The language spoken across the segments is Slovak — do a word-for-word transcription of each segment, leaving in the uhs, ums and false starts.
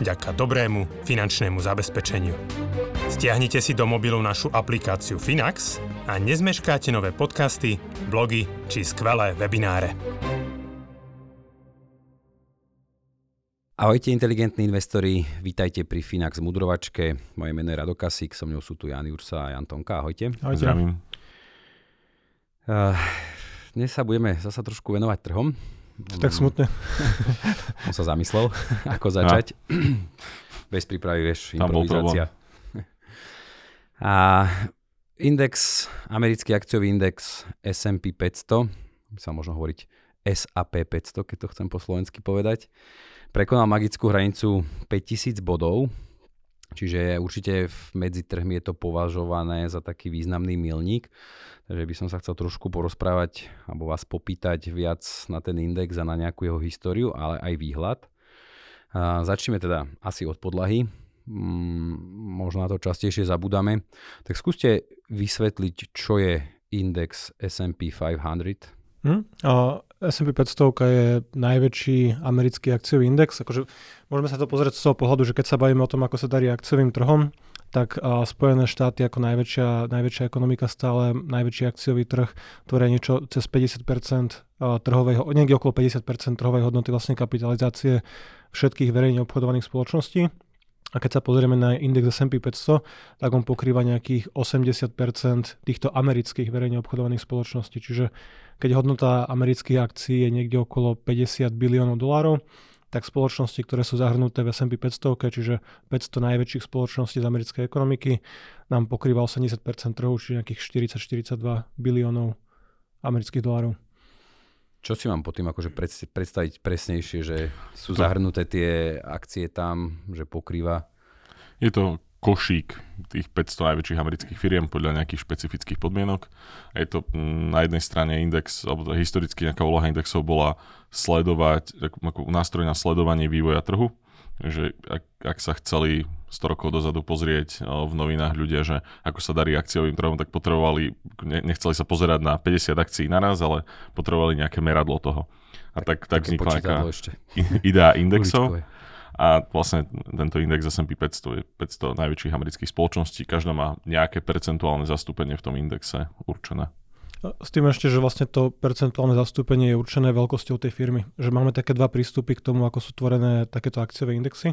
vďaka dobrému finančnému zabezpečeniu. Stiahnite si do mobilu našu aplikáciu FINAX a nezmeškáte nové podcasty, blogy či skvelé webináre. Ahojte inteligentní investori, vítajte pri FINAX Mudrovačke. Moje meno je Rado Kasík, so mnou sú tu Ján Jursa a Ján Tonka. Ahojte. Ahojte. Zdravím. Dnes sa budeme zasa trošku venovať trhom. Tak smutne. On sa zamyslel, ako začať. No. Bez prípravy, vieš, improvizácia. A index, americký akciový index es end pí päťsto, by sa možno hovoriť es a pé päťsto, keď to chcem po slovensky povedať, prekonal magickú hranicu päťtisíc bodov, čiže určite medzi trhmi je to považované za taký významný milník, takže by som sa chcel trošku porozprávať alebo vás popýtať viac na ten index a na nejakú jeho históriu, ale aj výhľad. A začneme teda asi od podlahy. Možno na to častejšie zabúdame, tak skúste vysvetliť, čo je index es end pí päťsto. Hmm? es end pí päťsto je najväčší americký akciový index. Akože môžeme sa to pozrieť z toho pohľadu, že keď sa bavíme o tom, ako sa darí akciovým trhom, tak Spojené štáty ako najväčšia, najväčšia ekonomika, stále najväčší akciový trh, tvorí niečo cez päťdesiat percent trhovej, niekde okolo päťdesiat percent trhovej hodnoty vlastne kapitalizácie všetkých verejne obchodovaných spoločností. A keď sa pozrieme na index es end pí päťsto, tak on pokrýva nejakých osemdesiat percent týchto amerických verejne obchodovaných spoločností. Čiže keď hodnota amerických akcií je niekde okolo päťdesiat biliónov dolárov, tak spoločnosti, ktoré sú zahrnuté v es end pí päťsto, čiže päťsto najväčších spoločností z americkej ekonomiky, nám pokrýva osemdesiat percent trhu, čiže nejakých štyridsať až štyridsaťdva biliónov amerických dolárov. Čo si mám po tým akože predstaviť presnejšie, že sú zahrnuté tie akcie tam, že pokrýva? Je to košík tých päťsto najväčších amerických firiem podľa nejakých špecifických podmienok. Je to na jednej strane index, alebo historicky nejaká úloha indexov bola sledovať, ako nástroj na sledovanie vývoja trhu. Že ak, ak sa chceli sto rokov dozadu pozrieť o, v novinách ľudia, že ako sa darí akciovým trhom, tak potrebovali, ne, nechceli sa pozerať na päťdesiat akcií naraz, ale potrebovali nejaké meradlo toho. A tak, tak, tak vznikla nejaká idea indexov. A vlastne tento index es end pí päťsto je päťsto najväčších amerických spoločností. Každá má nejaké percentuálne zastúpenie v tom indexe určené. S tým ešte, že vlastne to percentuálne zastúpenie je určené veľkosťou tej firmy. Že máme také dva prístupy k tomu, ako sú tvorené takéto akciové indexy.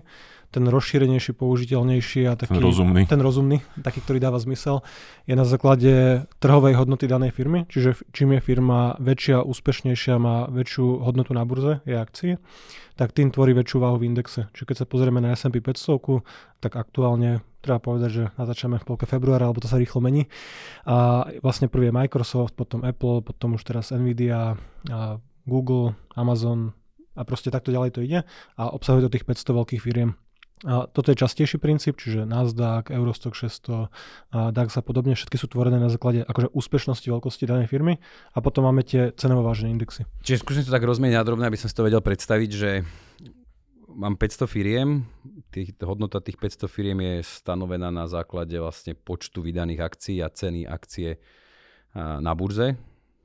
Ten rozšírenejší, použiteľnejší a taký ten rozumný, ten rozumný taký, ktorý dáva zmysel, je na základe trhovej hodnoty danej firmy. Čiže čím je firma väčšia, úspešnejšia, má väčšiu hodnotu na burze, je akcie, tak tým tvorí väčšiu váhu v indexe. Čiže keď sa pozrieme na es end pí päťsto, tak aktuálne treba povedať, že natáčame v polke februára, alebo to sa rýchlo mení. A vlastne prvý je Microsoft, potom Apple, potom už teraz NVIDIA, a Google, Amazon a proste takto ďalej to ide. A obsahuje to tých päťsto veľkých firiem. A toto je častejší princíp, čiže Nasdaq, Eurostock šesťsto, a DAX a podobne, všetky sú tvorené na základe akože úspešnosti veľkosti danej firmy a potom máme tie cenovo vážené indexy. Čiže skúsim to tak rozmeniť na drobné, aby som si to vedel predstaviť, že mám päťsto firiem, tých, hodnota tých päťsto firiem je stanovená na základe vlastne počtu vydaných akcií a ceny akcie na burze.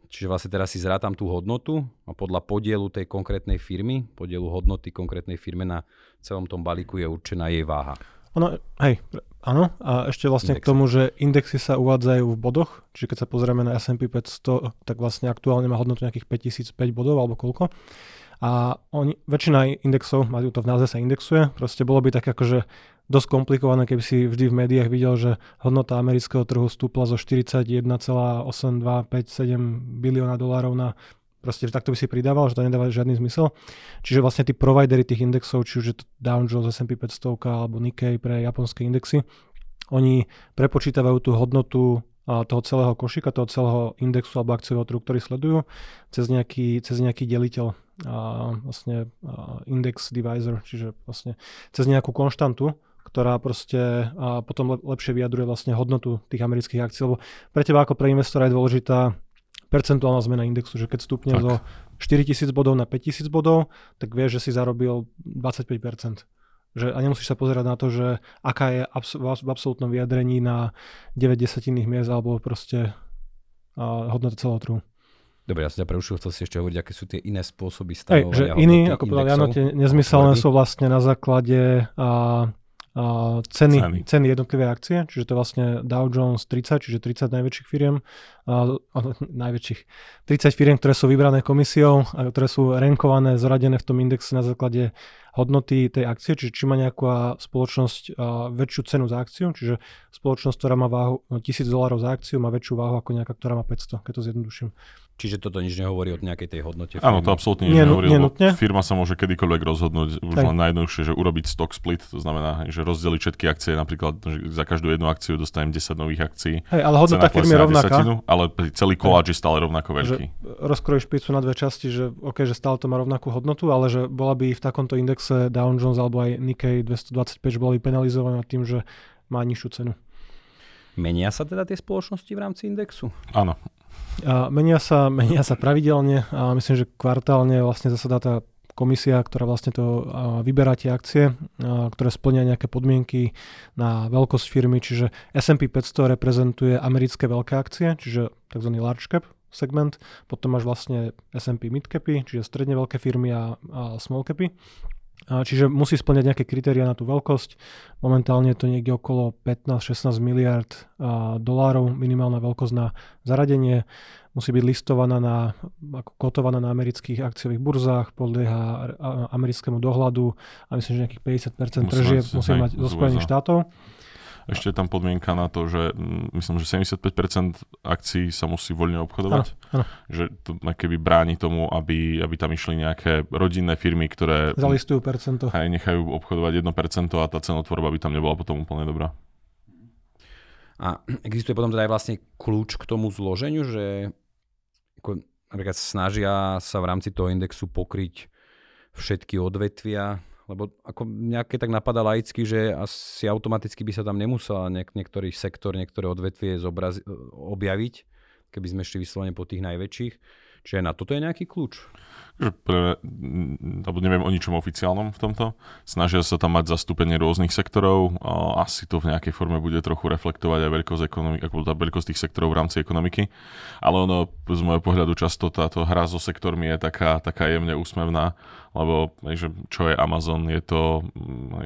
Čiže vlastne teraz si zrátam tú hodnotu a podľa podielu tej konkrétnej firmy, podielu hodnoty konkrétnej firme na celom tom balíku je určená jej váha. Ono, hej, áno. A ešte vlastne indexy. K tomu, že indexy sa uvádzajú v bodoch. Čiže keď sa pozrieme na es end pí päťsto, tak vlastne aktuálne má hodnotu nejakých päťtisícpäť bodov alebo koľko. A oni, väčšina indexov, majú to v názve, sa indexuje. Proste bolo by tak akože dosť komplikované, keby si vždy v médiách videl, že hodnota amerického trhu stúpla zo štyridsaťjeden celá osemdesiatdva päťdesiatsedem bilióna dolárov na... Proste takto by si pridával, že to nedáva žiadny zmysel. Čiže vlastne tí providery tých indexov, či už je to Dow Jones, es end pí päťsto alebo Nikkei pre japonské indexy, oni prepočítavajú tú hodnotu toho celého košíka, toho celého indexu alebo akciového trhu, ktorý sledujú, cez nejaký, cez nejaký deliteľ, a vlastne a index divisor, čiže vlastne cez nejakú konštantu, ktorá proste a potom lepšie vyjadruje vlastne hodnotu tých amerických akcií, lebo pre teba ako pre investora je dôležitá percentuálna zmena indexu, že keď stúpne tak. zo štyritisíc bodov na päťtisíc bodov, tak vieš, že si zarobil dvadsaťpäť percent. Že, a nemusíš sa pozerať na to, že aká je abs- v absolútnom vyjadrení na deväť desatinných miest alebo proste a, hodnota celého trhu. Dobre, ja som ťa preušil, chcel si ešte hovoriť, aké sú tie iné spôsoby stavovania. Hej, že iní, ako povedal Jano, tie nezmyselné sú vlastne na základe a, a, ceny, ceny. ceny jednotlivé akcie, čiže to je vlastne Dow Jones tridsať, čiže tridsať najväčších firiem, a, a, najväčších, tridsať firiem, ktoré sú vybrané komisiou, a ktoré sú rankované, zoradené v tom indexe na základe hodnoty tej akcie, čiže či má nejaká spoločnosť a, väčšiu cenu za akciu, čiže spoločnosť, ktorá má váhu tisíc dolárov za akciu, má väčšiu váhu ako nejaká, ktorá má päťsto, keď to zjednoduším. Čiže toto nič nehovorí o nejakej tej hodnote firmy? Áno, to absolútne nič nehovorí, lebo firma sa môže kedykoľvek rozhodnúť, už tak. Len najjednoduchšie, že urobiť stock split, to znamená, že rozdeliť všetky akcie, napríklad že za každú jednu akciu dostanem desať nových akcií. Hej, ale hodnota firmy je rovnaká. Desatinu, ale celý koláč je stále rovnako veľký. Rozkrojíš špicu na dve časti, že OK, že stále to má rovnakú hodnotu, ale že bola by v takomto indexe Dow Jones alebo aj Nikkei dvestodvadsaťpäť boli penalizovaná tým, že má nižšiu cenu. Menia sa teda tie spoločnosti v rámci indexu? Áno. A menia sa, menia sa pravidelne a myslím, že kvartálne vlastne zasadá tá komisia, ktorá vlastne to vyberá tie akcie, ktoré splňia nejaké podmienky na veľkosť firmy, čiže es end pí päťsto reprezentuje americké veľké akcie, čiže tzv. Large cap segment, potom máš vlastne es end pí midcapy, čiže stredne veľké firmy a, a small capy. Čiže musí splňať nejaké kritériá na tú veľkosť. Momentálne je to niekde okolo pätnásť šestnásť miliard a, dolárov minimálna veľkosť na zaradenie. Musí byť listovaná na, ako kotovaná na amerických akciových burzách, podlieha americkému dohľadu a myslím, že nejakých päťdesiat percent tržieb musí mať zo Spojených štátov. Ešte je tam podmienka na to, že myslím, že sedemdesiatpäť percent akcií sa musí voľne obchodovať. Áno, áno. Že to keby bráni tomu, aby, aby tam išli nejaké rodinné firmy, ktoré zalistujú percento. Aj nechajú obchodovať jedno percento a tá cenotvorba by tam nebola potom úplne dobrá. A existuje potom teda aj vlastne kľúč k tomu zloženiu, že ako, napríklad snažia sa v rámci toho indexu pokryť všetky odvetvia, lebo ako nejaké tak napadá laicky, že asi automaticky by sa tam nemusel niek- niektorý sektor, niektoré odvetvie zobrazi- objaviť, keby sme šli vyslovene po tých najväčších. Čiže na toto je nejaký kľúč. Pre, neviem o ničom oficiálnom v tomto. Snažia sa tam mať zastúpenie rôznych sektorov. Asi to v nejakej forme bude trochu reflektovať aj veľkosť, ekonomik, tá veľkosť tých sektorov v rámci ekonomiky. Ale ono, z môjho pohľadu, často táto hra so sektormi je taká, taká jemne úsmevná, lebo čo je Amazon, je to,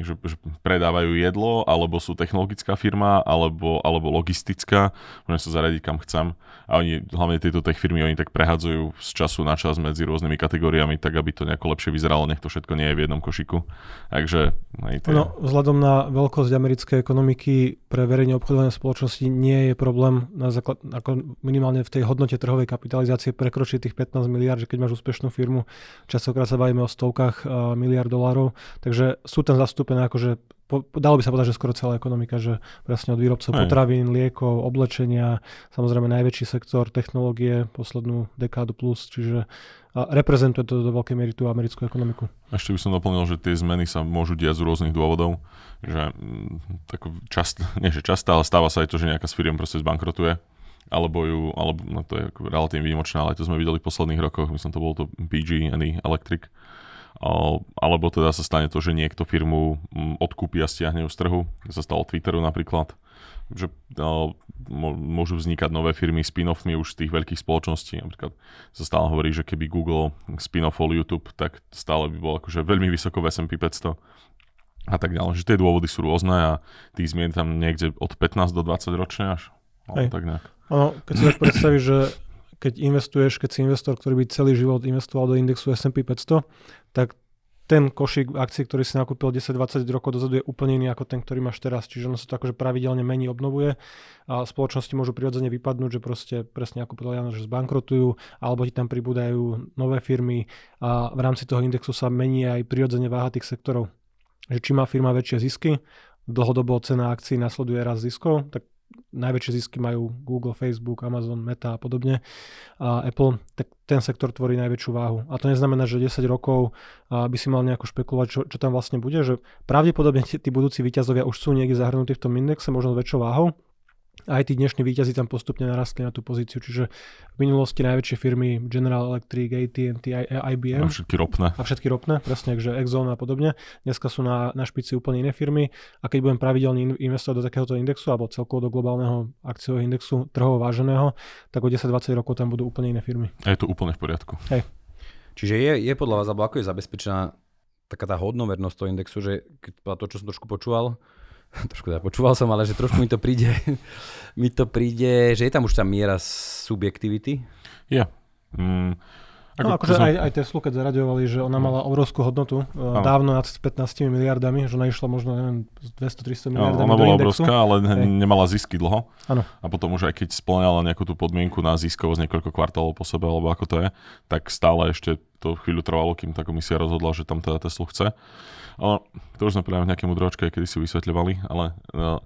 že predávajú jedlo, alebo sú technologická firma, alebo, alebo logistická. Môžem sa zaradiť kam chcem. A oni, hlavne tieto tech firmy, oni tak prehádzajú z času na čas medzi rôznymi kategóriami, tak aby to nejako lepšie vyzeralo, nech to všetko nie je v jednom košiku. Takže tie... No, vzhľadom na veľkosť americkej ekonomiky pre verejne obchodované spoločnosti nie je problém na základ, ako minimálne v tej hodnote trhovej kapitalizácie prekročiť tých pätnásť miliard, že keď máš úspešnú firmu, častokrát sa bavíme o stovkách uh, miliard dolárov, takže sú tam zastúpené akože Po, dalo by sa povedať, že skoro celá ekonomika, že presne od výrobcov Aj. potravín, liekov, oblečenia, samozrejme najväčší sektor technológie, poslednú dekádu plus, čiže a reprezentuje to do veľkej miery tú americkú ekonomiku. Ešte by som doplnil, že tie zmeny sa môžu diať z rôznych dôvodov, že tak čast, nie že častá, ale stáva sa aj to, že nejaká z firiem proste zbankrotuje. Alebo ju, alebo, no to je relatívne výnimočné, ale to sme videli v posledných rokoch, myslím, to bolo to pé gé and é Electric. Alebo teda sa stane to, že niekto firmu odkúpi a stiahne ju z trhu. Sa stalo Twitteru napríklad, že môžu vznikať nové firmy spin-offmi už z tých veľkých spoločností. Napríklad sa stále hovorí, že keby Google spin-offol YouTube, tak stále by bol akože veľmi vysoko v es end pí päťsto a tak ďalej. Že tie dôvody sú rôzne a tých zmien tam niekde od pätnásť do dvadsať ročne až. Ale tak nejak. Ono, keď si tak predstavíš, že keď investuješ, keď si investor, ktorý by celý život investoval do indexu es end pí päťsto, tak ten košík akcií, ktorý si nakúpil desať dvadsať rokov dozadu, je úplne iný ako ten, ktorý máš teraz. Čiže ono sa to akože pravidelne mení, obnovuje a spoločnosti môžu prirodzene vypadnúť, že proste presne ako povedal Jano, že zbankrotujú alebo ti tam pribúdajú nové firmy a v rámci toho indexu sa mení aj prirodzene váha tých sektorov. Že či má firma väčšie zisky, dlhodobo cena akcií nasleduje rast ziskov, tak najväčšie zisky majú Google, Facebook, Amazon, Meta a podobne a Apple, tak ten sektor tvorí najväčšiu váhu. A to neznamená, že desať rokov by si mal nejako špekulovať, čo, čo tam vlastne bude, že pravdepodobne tí, tí budúci víťazovia už sú niekde zahrnutí v tom indexe, možno s väčšou váhou. Aj tí dnešní víťazi tam postupne narastli na tú pozíciu, čiže v minulosti najväčšie firmy General Electric, á té and té, í bé em. A všetky ropné. A všetky ropné, presne, takže Exxon a podobne. Dneska sú na, na špici úplne iné firmy a keď budem pravidelne investovať do takéhoto indexu alebo celkovo do globálneho akciového indexu trhovo váženého, tak o desať až dvadsať rokov tam budú úplne iné firmy. A je to úplne v poriadku. Hej. Čiže je, je podľa vás, alebo ako je zabezpečená taká tá hodnovernosť toho indexu, že to, čo som trošku počúval, Trošku započúval som, ale že trošku mi to príde, mi to príde, že je tam už tá miera subjektivity? Je. Yeah. Mm. No akože aj, aj Teslu, keď zaraďovali, že ona mala obrovskú hodnotu, ano. Dávno nad pätnástimi miliardami, že ona išla možno, neviem, dvesto až tristo miliardami do indexu. Ona bola obrovská, ale Ej. nemala zisky dlho. Ano. A potom už aj keď spĺňala nejakú tú podmienku na ziskovosť niekoľko kvartálov po sebe, alebo ako to je, tak stále ešte to chvíľu trvalo, kým tá komisia rozhodla, že tam teda Teslu chce. Ale to už sme práve v nejakej Mudrovačke, kedy si vysvetľovali, ale no,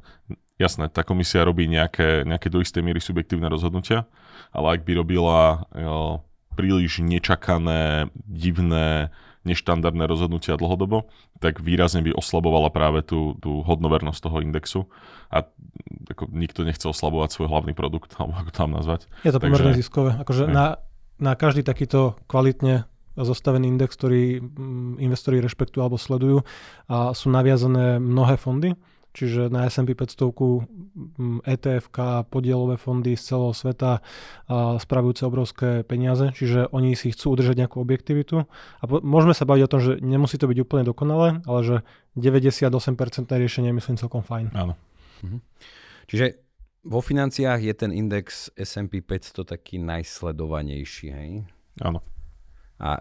jasné, tá komisia robí nejaké, nejaké do istej miery subjektívne rozhodnutia, ale ak by robila jo, príliš nečakané, divné, neštandardné rozhodnutia dlhodobo, tak výrazne by oslabovala práve tú, tú hodnovernosť toho indexu a ako, nikto nechce oslabovať svoj hlavný produkt, alebo ako to mám nazvať. Je to Takže, pomerne ziskové. Akože na, na každý takýto kvalitne zostavený index, ktorý investori rešpektujú alebo sledujú a sú naviazané mnohé fondy, čiže na es end pí päťsto, é té ef, podielové fondy z celého sveta a spravujúce obrovské peniaze, čiže oni si chcú udržať nejakú objektivitu a po- môžeme sa baviť o tom, že nemusí to byť úplne dokonalé, ale že deväťdesiatosem percent riešenie je myslím celkom fajn. Áno. Mhm. Čiže vo financiách je ten index es end pí päťsto taký najsledovanejší, hej? Áno. A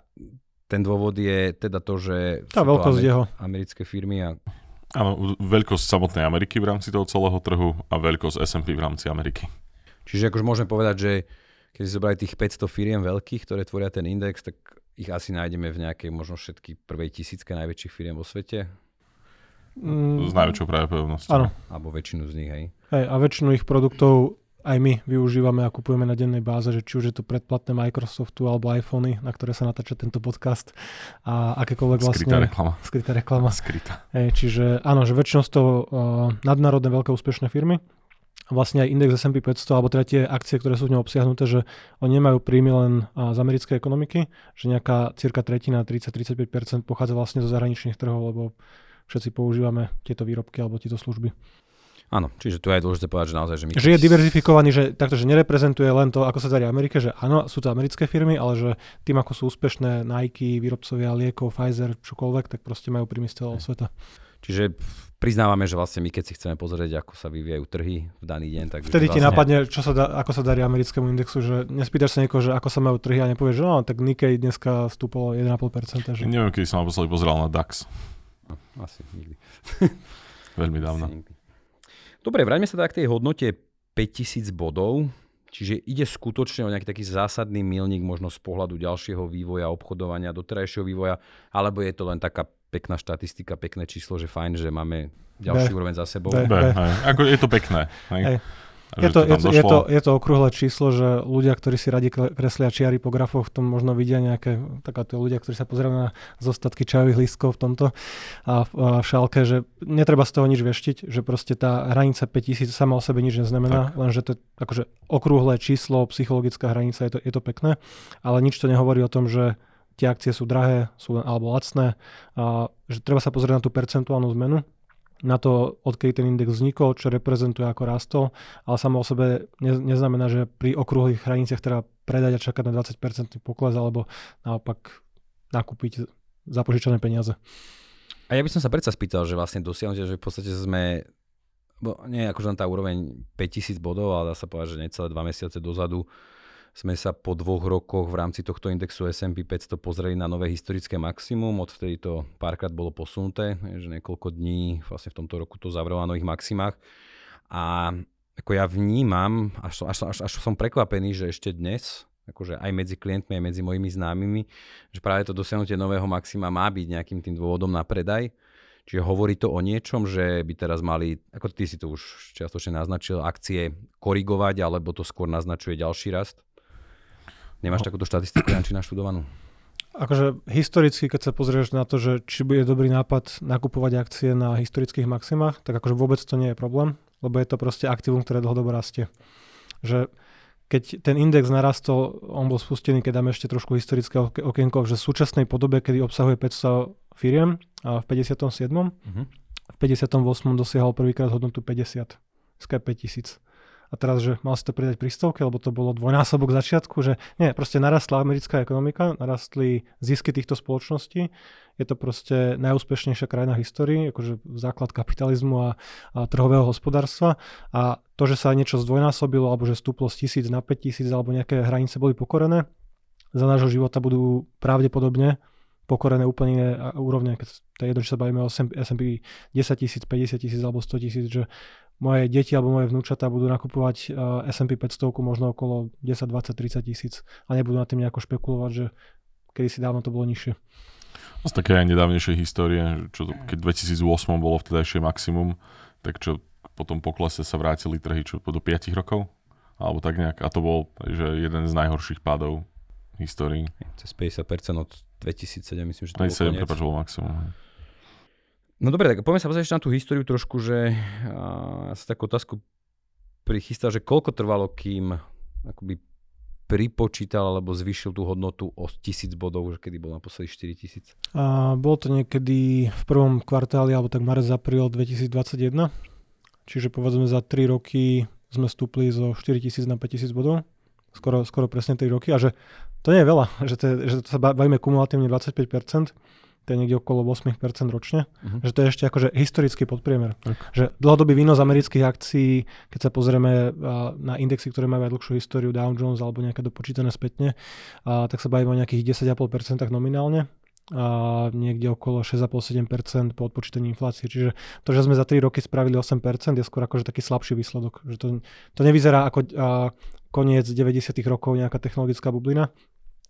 ten dôvod je teda to, že tá veľkosť jeho americké firmy a... Áno, veľkosť samotnej Ameriky v rámci toho celého trhu a veľkosť es end pí v rámci Ameriky. Čiže akože môžeme povedať, že keď si zobrali tých päťsto firiem veľkých, ktoré tvoria ten index, tak ich asi nájdeme v nejakej možno všetky prvej tisícke najväčších firiem vo svete. Mm, S najväčšou pravdepodobnosťou. Áno. Alebo väčšinu z nich, hej. Hej, a väčšinu ich produktov aj my využívame a kupujeme na dennej báze, že či už je to predplatné Microsoftu alebo iPhony, na ktoré sa natáča tento podcast a akékoľvek vlastne... Skrytá reklama. Skrytá reklama. Skrytá. Hey, čiže áno, že väčšinou z toho uh, nadnárodné veľké úspešné firmy a vlastne aj index es end pí päťsto alebo teda tie akcie, ktoré sú v ňom obsiahnuté, že oni nemajú príjmy len z americkej ekonomiky, že nejaká cirka tretina, tridsať až tridsaťpäť percent pochádza vlastne zo zahraničných trhov, lebo všetci používame tieto výrobky alebo tieto služby. Áno, čiže tu aj dôležité povedať, že naozaj... Že, my že je si... diverzifikovaný, že takto, že nereprezentuje len to, ako sa darí Amerike, že áno, sú to americké firmy, ale že tým, ako sú úspešné Nike, výrobcovia liekov, Pfizer, čokoľvek, tak proste majú príjmy z celého sveta. Čiže priznávame, že vlastne my, keď si chceme pozrieť, ako sa vyvíjajú trhy v daný deň, tak... Vtedy ti vlastne... napadne, čo sa da, ako sa darí americkému indexu, že nespýtaš sa niekoho, že ako sa majú trhy a nepovieš, že no, tak Nikkei dneska stúpalo jeden a pol percenta. Že... Neviem, kedy som naposledy pozeral na DAX. No, asi nikdy. Veľmi dávno. Dobre, vráťme sa teda k tej hodnote päťtisíc bodov, čiže ide skutočne o nejaký taký zásadný milník možno z pohľadu ďalšieho vývoja, obchodovania, doterajšieho vývoja, alebo je to len taká pekná štatistika, pekné číslo, že fajn, že máme ďalší úroveň za sebou. Be, be. Be. Ako je to pekné. Hej. Hej. Je to, to je, to, je to okrúhle číslo, že ľudia, ktorí si radi kreslia čiary po grafoch, v tom možno vidia nejaké, takáto ľudia, ktorí sa pozerajú na zostatky čajových lístkov v tomto a v, a v šálke, že netreba z toho nič veštiť, že proste tá hranica päťtisíc sama o sebe nič neznamená, tak. Lenže to je akože okrúhle číslo, psychologická hranica, je to, je to pekné, ale nič to nehovorí o tom, že tie akcie sú drahé sú, alebo lacné, a, že treba sa pozrieť na tú percentuálnu zmenu, na to, odkedy ten index vznikol, čo reprezentuje ako rastol, ale samo o sebe neznamená, že pri okrúhlych hraniciach treba predať a čakať na dvadsať percent pokles alebo naopak nakúpiť zapožičané peniaze. A ja by som sa predsa spýtal, že vlastne dosiahnutie, že v podstate sme, bo nie akože len tá úroveň päťtisíc bodov, ale dá sa povedať, že necelé dva mesiace dozadu sme sa po dvoch rokoch v rámci tohto indexu es end pí päťsto pozreli na nové historické maximum. Odvtedy to párkrát bolo posunuté, že niekoľko dní vlastne v tomto roku to zavrelo na nových maximách. A ako ja vnímam, až, až, až, až som prekvapený, že ešte dnes, akože aj medzi klientmi, aj medzi mojimi známymi, že práve to dosiahnutie nového maxima má byť nejakým tým dôvodom na predaj. Čiže hovorí to o niečom, že by teraz mali, ako ty si to už čiastočne naznačil, akcie korigovať, alebo to skôr naznačuje ďalší rast? Nemáš takúto štatistiku, Janči, naštudovanú? Akože historicky, keď sa pozrieš na to, že či bude dobrý nápad nakupovať akcie na historických maximách, tak akože vôbec to nie je problém, lebo je to proste aktívum, ktoré dlhodobo rastie. Že keď ten index narastol, on bol spustený, keď dáme ešte trošku historické okienko, že v súčasnej podobe, kedy obsahuje päťsto firiem, a v päťdesiatom siedmom Mm-hmm. v päťdesiatom ôsmom dosiahol prvýkrát hodnotu päťdesiat, skôr päťtisíc. A teraz, že mal si to pridať pri stovke, lebo to bolo dvojnásobok začiatku, že nie, proste narastla americká ekonomika, narastli zisky týchto spoločností. Je to proste najúspešnejšia krajina histórii, akože základ kapitalizmu a, a trhového hospodárstva. A to, že sa niečo zdvojnásobilo, alebo že stúplo z tisíc na päťtisíc, alebo nejaké hranice boli pokorené, za nášho života budú pravdepodobne pokorené úplne iné úrovne, keď to je jedno, či sa bavíme o es and pé desaťtisíc, päťdesiattisíc alebo stotisíc, že moje deti alebo moje vnúčatá budú nakupovať uh, es and pé päťsto možno okolo desať, dvadsať, tridsať tisíc a nebudú nad tým nejako špekulovať, že kedysi dávno to bolo nižšie. Z také aj nedávnejšej histórie, čo to, keď dvetisícosem bolo vtedajšie maximum, tak čo po tom poklese sa vrátili trhy čo do päť rokov alebo tak nejak a to bol že jeden z najhorších pádov histórii. Cez päťdesiat percent od dvetisícsedem, myslím, že to bolo koniec. dvetisícsedem bolo maximum. No dobre, tak poďme sa pozrieť ešte na tú históriu trošku, že a, sa takú otázku prichystá, že koľko trvalo, kým akoby pripočítal alebo zvýšil tú hodnotu o tisíc bodov, že kedy bol naposledy štyritisíc? A, bolo to niekedy v prvom kvartáli, alebo tak marec, apríl dvetisícdvadsaťjeden. Čiže povedzme za tri roky sme stúpli zo štyritisíc na päťtisíc bodov. Skoro, skoro presne tri roky a že to nie je veľa, že to, je, že to sa bavíme kumulatívne dvadsaťpäť percent, to je niekde okolo osem percent ročne, uh-huh. že to je ešte akože historický podpriemer. Uh-huh. Že dlhodobý výnos amerických akcií, keď sa pozrieme na indexy, ktoré majú aj dlhšiu históriu, Dow Jones alebo nejaké dopočítané spätne, a, tak sa bavíme o nejakých desať celá päť percent nominálne a niekde okolo šesť celá päť percent po odpočítaní inflácie. Čiže to, že sme za tri roky spravili osem percent, je skôr akože taký slabší výsledok. Že to, to nevyzerá ako a, koniec deväťdesiatych rokov nejaká technologická bublina,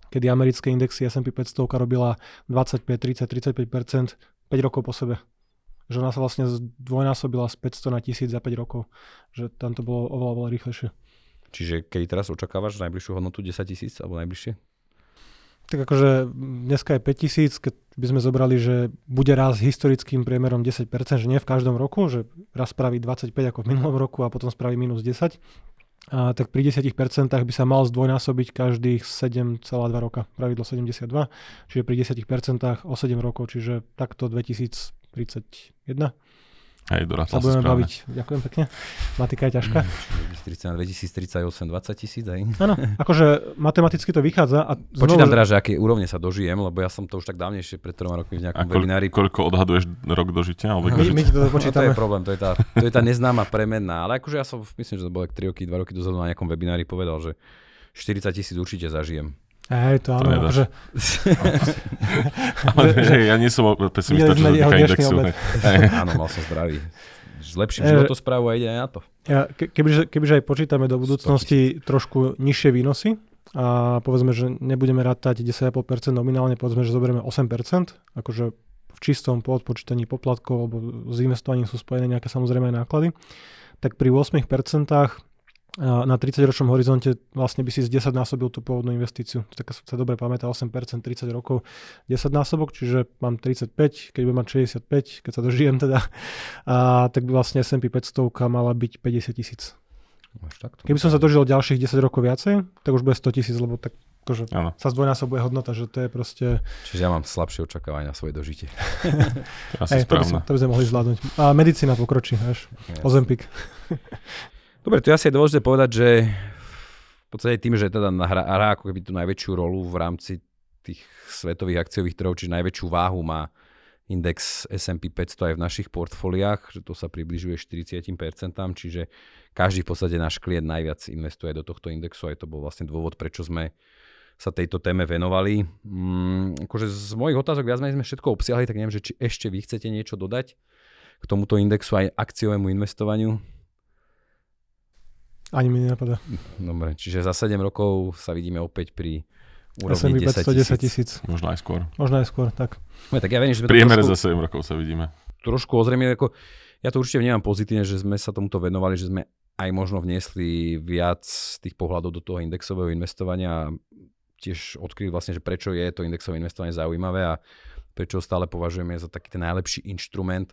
kedy americké indexy es and pé päťsto robila dvadsaťpäť, tridsať, tridsaťpäť percent päť rokov po sebe. Že ona sa vlastne zdvojnásobila z päťsto na tisíc za päť rokov. Že tam to bolo oveľa, oveľa rýchlejšie. Čiže keď teraz očakávaš najbližšiu hodnotu desaťtisíc alebo najbližšie? Tak akože dneska je päťtisíc, keď by sme zobrali, že bude raz historickým priemerom desať percent, že nie v každom roku, že raz spraví dvadsaťpäť ako v minulom roku a potom spraví minus desať. A tak pri desať percent by sa mal zdvojnásobiť každých sedem celá dva roka, pravidlo sedemdesiatdva, čiže pri desať percent o sedem rokov, čiže takto dvetisíctridsaťjeden. Hej, dorazil sa budeme správne. Baviť, ďakujem pekne, matika je ťažká. Mm, dvetisíctridsať, dvetisíctridsaťosem, dvadsaťtisíc aj. Áno, akože matematicky to vychádza. A znovu, počítam teda, že aké úrovne sa dožijem, lebo ja som to už tak dávnejšie pred troma rokmi v nejakom koľ, webinári. Koľko odhaduješ rok dožitia? My, my to dopočítame. No, to je problém, to je, tá, to je tá neznáma premenná, ale akože ja som, myslím, že to bolo tri roky, dva roky dozadu na nejakom webinári povedal, že štyridsať tisíc určite zažijem. Hej, to, to áno, akože... Ale že, ja nie som pesimista, čo sa týka indexu. Áno, mal som zdravý. Zlepším životosprávu a ide aj na to. Ja, ke, kebyže, kebyže aj počítame do budúcnosti trošku nižšie výnosy, a povedzme, že nebudeme rátať desať celá päť percent nominálne, povedzme, že zoberieme osem percent, akože v čistom po odpočítaní poplatkov alebo s investovaním sú spojené nejaké samozrejme náklady, tak pri osem percent na tridsaťročnom horizonte vlastne by si z desať násobil tú pôvodnú investíciu. Tak sa dobre pamätá, osem percent tridsať rokov, desať násobok, čiže mám tridsaťpäť, keď budem mať šesťdesiatpäť, keď sa dožijem teda, a, tak by vlastne es and pé päťsto mala byť päťdesiat tisíc. Keby som sa dožil ďalších desať rokov viacej, tak už bude sto tisíc, lebo tak akože sa zdvojnásobuje hodnota, že to je proste... Čiže ja mám slabšie očakávania na svoje dožitie. Asi hey, to, by sme, to by sme mohli zvládnuť. A medicína pokročí, vieš. Ozempik. Dobre, to je asi dôležité povedať, že v podstate tým, že teda hrá ako keby tú najväčšiu rolu v rámci tých svetových akciových trhov, čiže najväčšiu váhu má index es and pé päťsto aj v našich portfóliách, že to sa približuje štyridsať percent, čiže každý v podstate náš klient najviac investuje do tohto indexu, aj to bol vlastne dôvod, prečo sme sa tejto téme venovali. Mm, akože z mojich otázok viac menej sme všetko obsiahli, tak neviem, že či ešte vy chcete niečo dodať k tomuto indexu aj akciovému investovaniu. Ani mi nenapadá. Dobre, čiže za sedem rokov sa vidíme opäť pri úrovni desať tisíc. Možno aj skôr. Možno aj skôr, tak. No, tak ja verím, že sme to trošku... Priemere za sedem rokov sa vidíme. trošku ozrejme, ako ja to určite vnímam pozitívne, že sme sa tomuto venovali, že sme aj možno vniesli viac tých pohľadov do toho indexového investovania a tiež odkryli vlastne, že prečo je to indexové investovanie zaujímavé a prečo stále považujeme za taký ten najlepší inštrument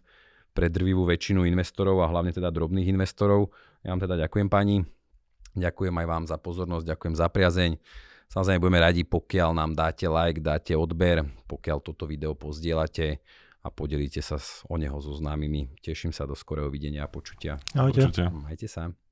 pre drvivú väčšinu investorov a hlavne teda drobných investorov. Ja vám teda ďakujem pani, ďakujem aj vám za pozornosť, ďakujem za priazeň. Samozrejme budeme radi, pokiaľ nám dáte like, dáte odber, pokiaľ toto video pozdieľate a podelíte sa o neho so známymi. Teším sa do skorého videnia a počutia. Ahojte. Počutia. Majte sa.